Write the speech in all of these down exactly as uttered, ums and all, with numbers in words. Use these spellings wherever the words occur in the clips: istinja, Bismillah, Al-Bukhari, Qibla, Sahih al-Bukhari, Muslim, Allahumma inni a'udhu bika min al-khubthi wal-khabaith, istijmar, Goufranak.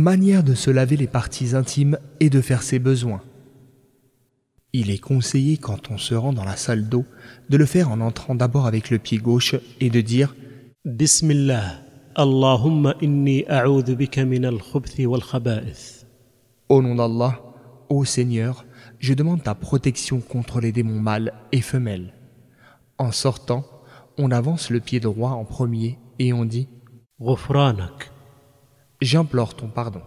manière de se laver les parties intimes et de faire ses besoins. Il est conseillé, quand on se rend dans la salle d'eau, de le faire en entrant d'abord avec le pied gauche et de dire « Bismillah, Allahumma inni a'udhu bika min al-khubthi wal-khabaith » Au nom d'Allah, ô Seigneur, je demande ta protection contre les démons mâles et femelles. En sortant, on avance le pied droit en premier et on dit « Goufranak » J'implore ton pardon.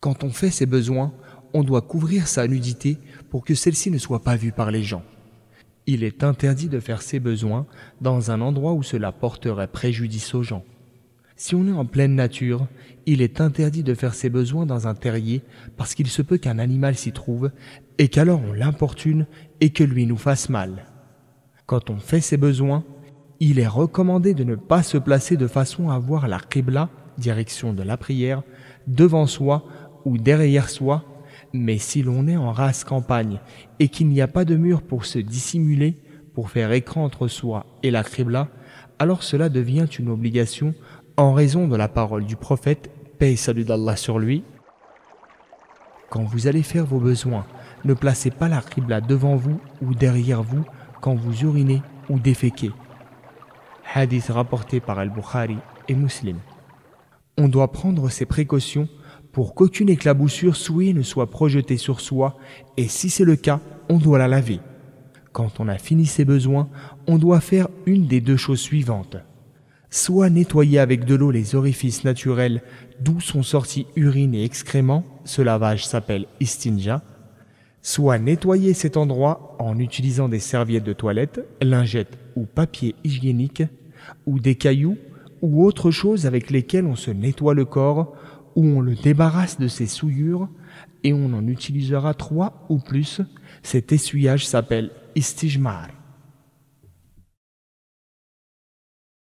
Quand on fait ses besoins, on doit couvrir sa nudité pour que celle-ci ne soit pas vue par les gens. Il est interdit de faire ses besoins dans un endroit où cela porterait préjudice aux gens. Si on est en pleine nature, il est interdit de faire ses besoins dans un terrier parce qu'il se peut qu'un animal s'y trouve et qu'alors on l'importune et que lui nous fasse mal. Quand on fait ses besoins, il est recommandé de ne pas se placer de façon à voir la Qibla, direction de la prière, devant soi ou derrière soi, mais si l'on est en rase campagne et qu'il n'y a pas de mur pour se dissimuler, pour faire écran entre soi et la Qibla, alors cela devient une obligation en raison de la parole du prophète, paix et salut d'Allah sur lui. Quand vous allez faire vos besoins, ne placez pas la Qibla devant vous ou derrière vous quand vous urinez ou déféquez. Hadith rapporté par Al-Bukhari et Muslim. On doit prendre ces précautions pour qu'aucune éclaboussure souillée ne soit projetée sur soi et si c'est le cas, on doit la laver. Quand on a fini ses besoins, on doit faire une des deux choses suivantes. Soit nettoyer avec de l'eau les orifices naturels d'où sont sortis urine et excréments, ce lavage s'appelle istinja. Soit nettoyer cet endroit en utilisant des serviettes de toilette, lingettes ou papier hygiénique, ou des cailloux ou autre chose avec lesquelles on se nettoie le corps, où on le débarrasse de ses souillures et on en utilisera trois ou plus. Cet essuyage s'appelle istijmar.